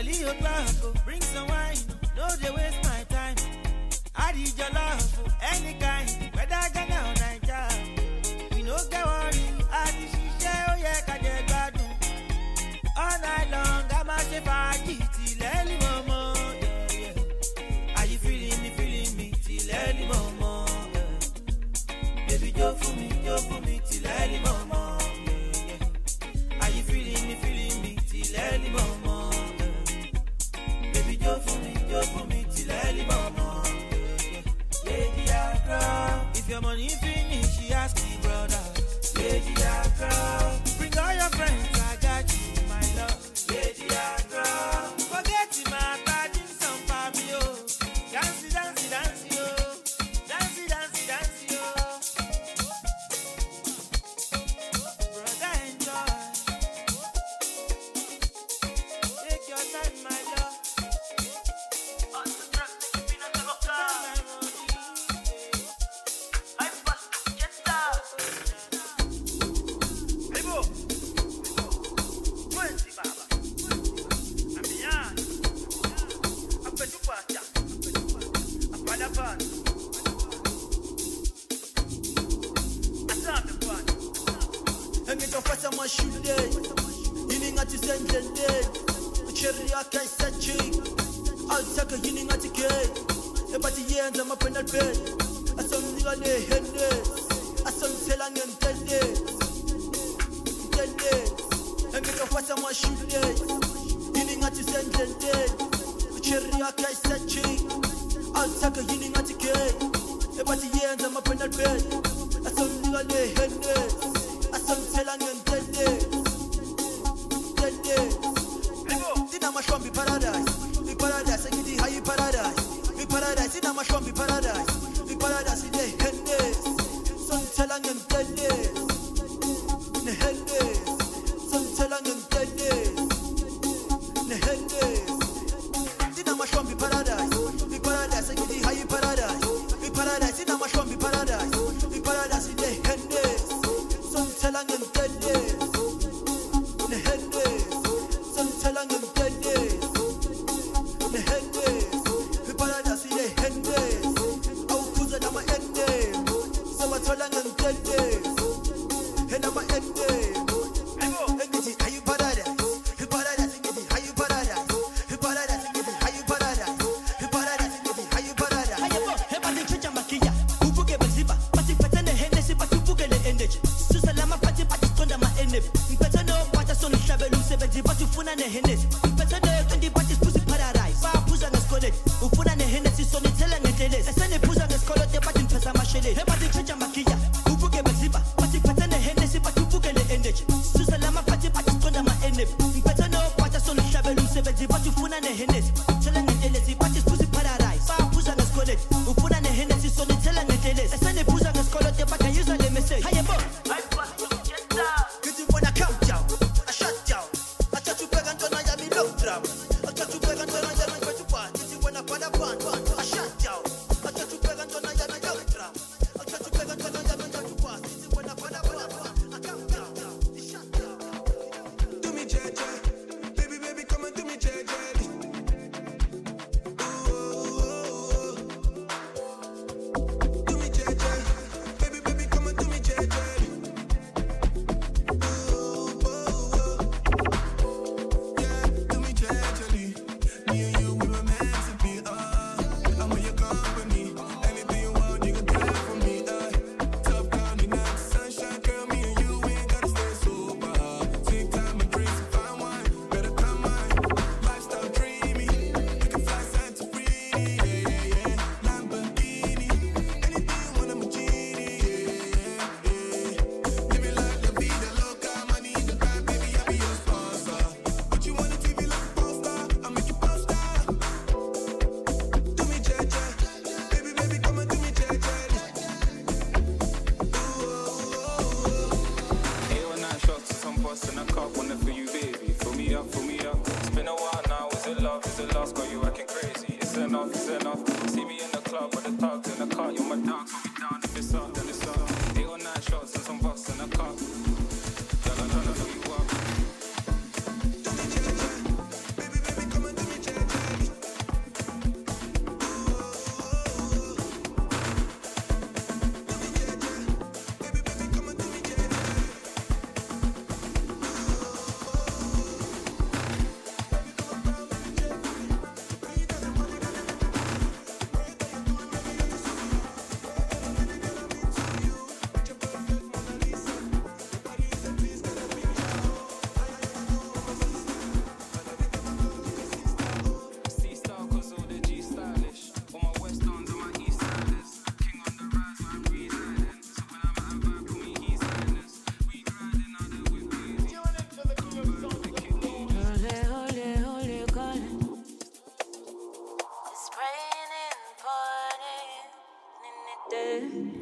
Jolly O'Clock, bring some wine, no they waste my time. I need your love for any kind, whether I can or not. We no get worried, I need she share, oh yeah, I get bad. All night long, I'm a chef, I eat till early mama, yeah, yeah. Are you feeling me, till early mama, yeah. Baby, go for me, till early mama, yeah, yeah. Are you feeling me, till early mama, yeah. Baby, go for me, till early mama, yeah, yeah. Lady Accra, if your money finish, she ask me, brothers. Lady Accra, bring all your friends, I got you. Lady Accra, forget him, I'm badging some Fabio. Dancey, dancey, dancey, oh. Dancey, dancey, dancey, oh. Brother, enjoy. Take your time, my love. On the track, take me not a doctor. I must get down. Hey, boy. Come on.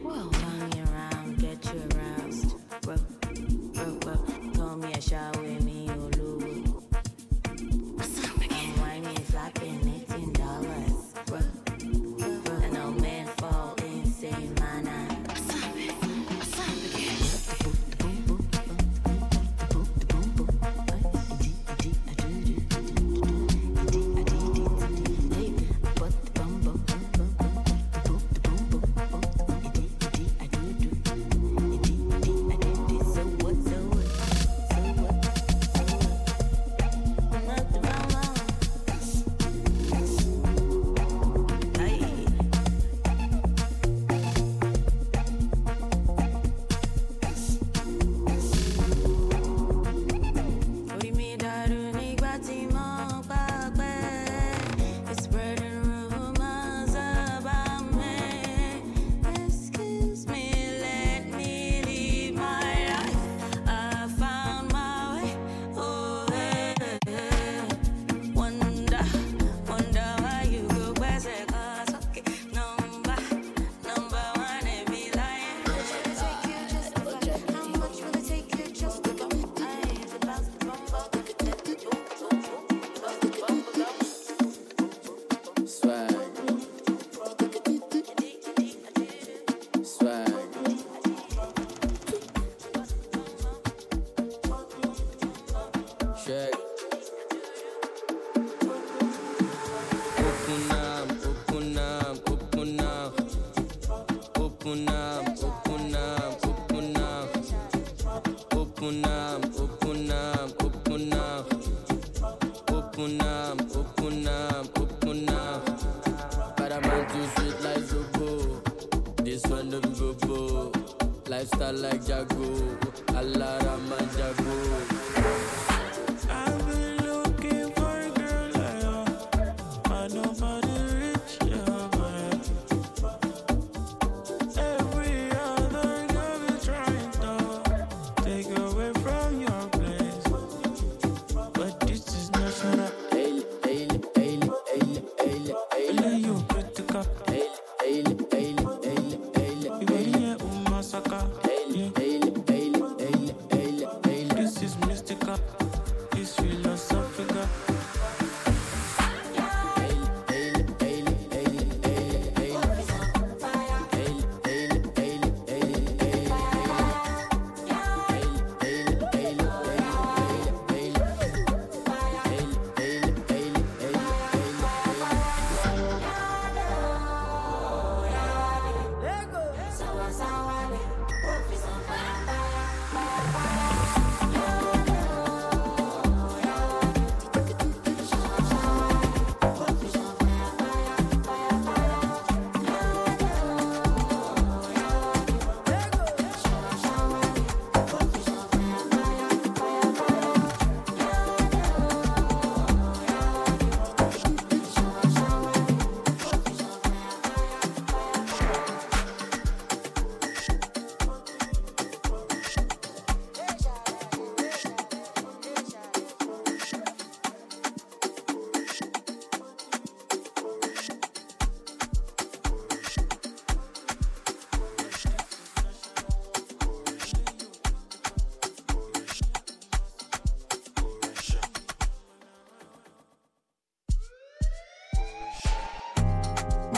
Well, turn me around, get you aroused. Bro, bro, bro, told me I shall with me, oh, Lou. What's up again? Wine me flapping $18. Bro, bro, bro, and no man fall in same manner. What's up again?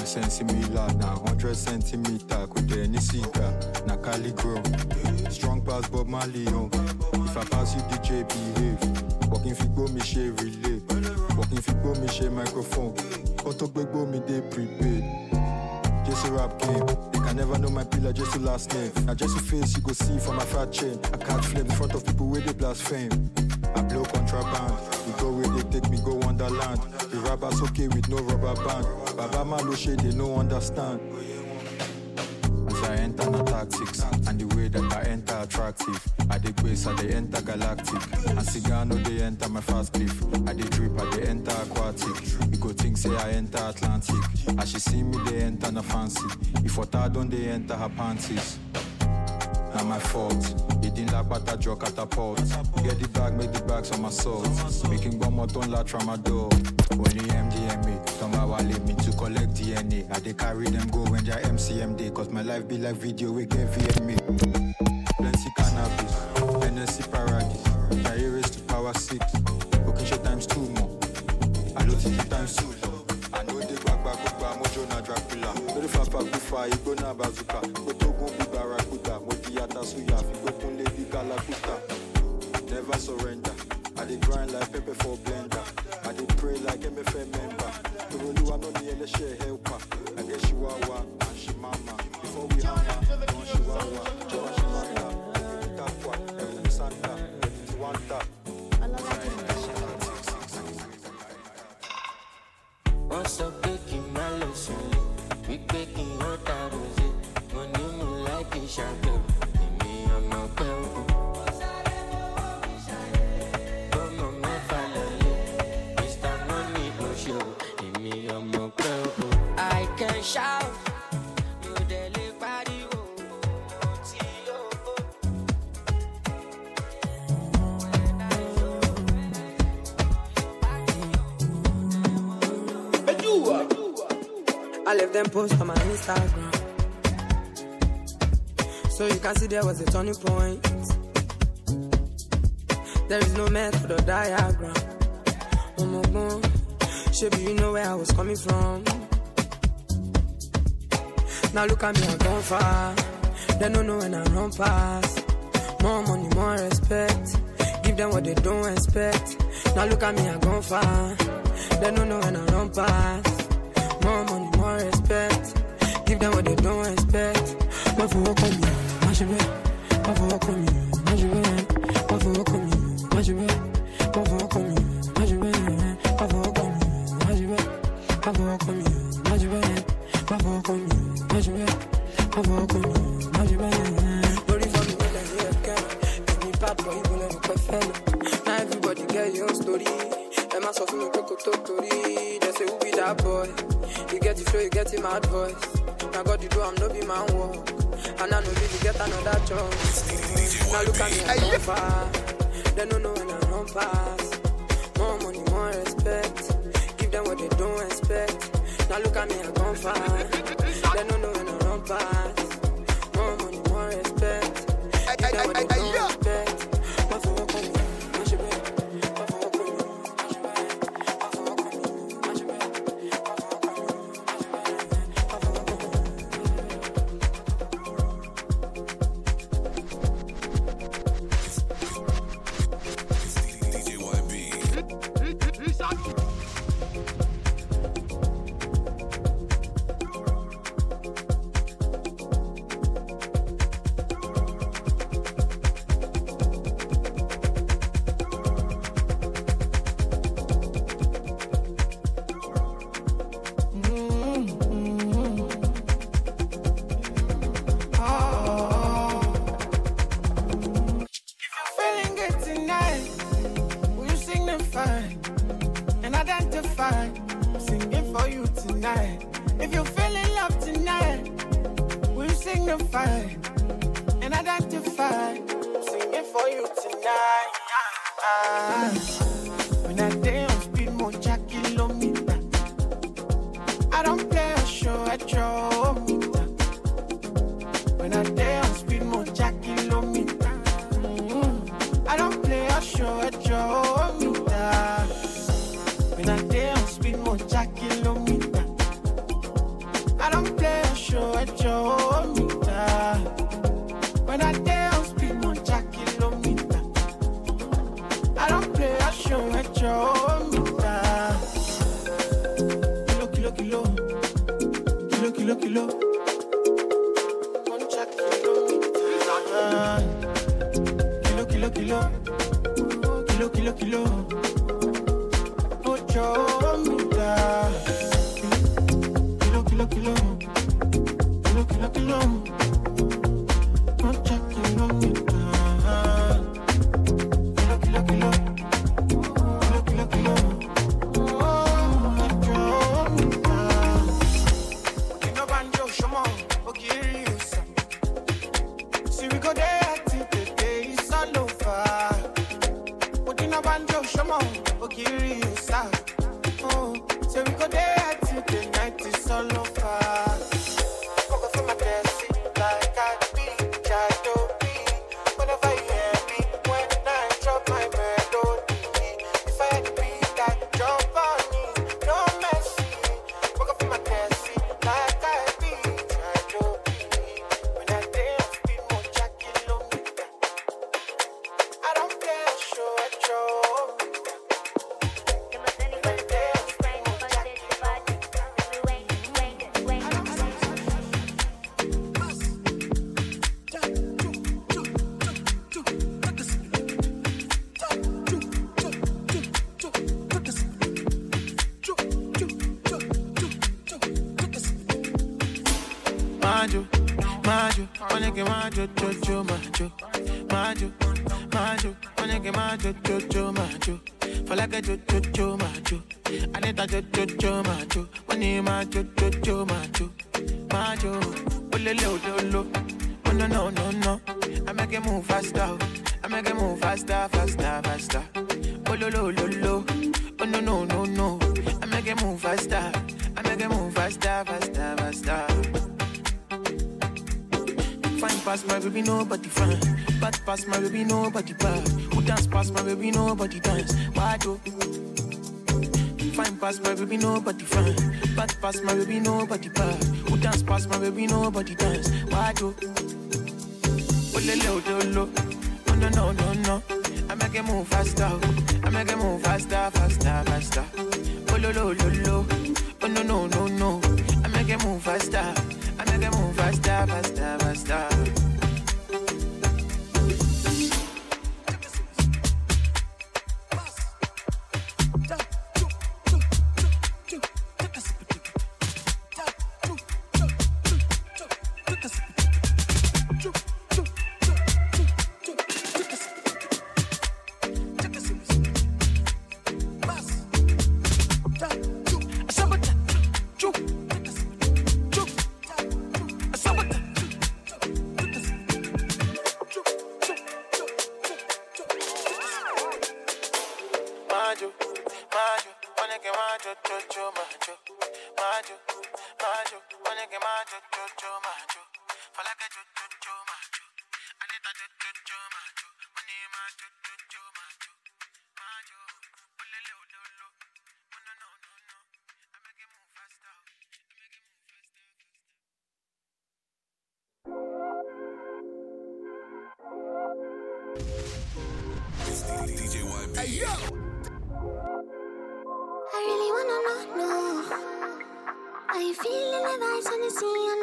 Sensimila, na 100 centimeter, could any cigar, na Cali grow. Strong pass Bob Marley on. If I pass you DJ behave, walking fit go me share relay, walking fit go me share microphone, auto big go me day prepaid. Just a rap game, they can never know my pillar, just a last name. Now just a face you go see from my fat chain. I catch flame in front of people where they blaspheme. I blow contraband, we go where they take me go wonderland. The rappers okay with no rubber band. Baba Maluche, they no understand. As I enter no tactics, and the way that I enter attractive. At the place, I they enter galactic. And Cigano, they enter my fast cliff. At the drip, I they enter aquatic. You go think say I enter Atlantic. As she see me, they enter na fancy. If what I don't, they enter her panties. Not my fault. It didn't like but I draw catapult. Get the bag, make the bags on my soul. Making bomb, I don't like tramadol. When the MDMA, don't I leave me to collect DNA. I they carry them go when their MCM day, cause my life be like video we get VMA. Plenty cannabis, NSC paradise. My race to power 6. Okay, show times 2 more. I don't think times 2 more. I know they back, mojo na Dracula. Very fast, back, you go na bazooka. Go to go be barakuta, motiata suya. Go to lady galakuta. Never surrender. I dey grind like pepper for blender. I dey pray like MFM member. The Roluwa no the election helper. I get Chihuahua and she mama. Before we hammer, don't Chihuahua, don't Chihuahua. Every tapwa, every santa, every one tap. What's up, baking my lesson? We baking your taros. When you move like a shadow, me I'm not pale. Shout, you daily party, I left them posts on my Instagram, so you can see there was a turning point. There is no method or diagram. Oh my God, should you know where I was coming from? Now look at me, I've gone far. They don't know when I run past. More money, more respect. Give them what they don't expect. Now look at me, I've gone far. They don't know when I run past. More money, more respect. Give them what they don't expect. But for what come you? What you mean? But for what come you? What you mean? But for what come you? What you mean? But for what come you? What you mean? But for what come you? What you mean? But for what come you? What you mean? But for what come you? What you mean? What you mean? What you mean? Don't even know that you have come. Be bad boy, you never perfect. Now everybody get your own story. Emma saw me cook a story. They say who be that boy? You get the flow, you get the mad voice. Now God, you do I'm not be my work. And I know you get another chance. Now look at me, I run fast. They don't know when I run past. More money, more respect. Give them what they don't expect. Now look at me, I gone far. They don't know when I run past. More money, more respect. Give them what they don't expect. But for what come you? What you mean? But for what come you? What you mean? But for what come you? What you mean? But for what come you? What you mean? DJ YB. Come on. Majo, Majo, oneke Majo, Jojo Majo, Majo, Majo, oneke Majo, Jojo Majo, for like a Jojo Majo, Anita Jojo Majo, money Majo, Jojo Majo, Majo, olelelelelo, oh no no no no, I make it move faster, I make it move faster, faster, faster, olelelelelo, oh no no no no, I make it move faster. I make it move faster, faster, faster. Fine past my baby, nobody fine. Bad past my baby, nobody bad. Who dance past my baby, nobody dance. Why do? Fine past my baby, nobody fine. Bad past my baby, nobody bad. Who dance past my baby, nobody dance. Why do? Oh no no no no. I make it move faster. I make it move faster, faster, faster. Oh lo lo lo lo. Oh no no no no, I make it move faster. I make it move faster, faster, faster. DJ YB. Hey, yo! I really wanna know, are you feeling the vibes on the sea?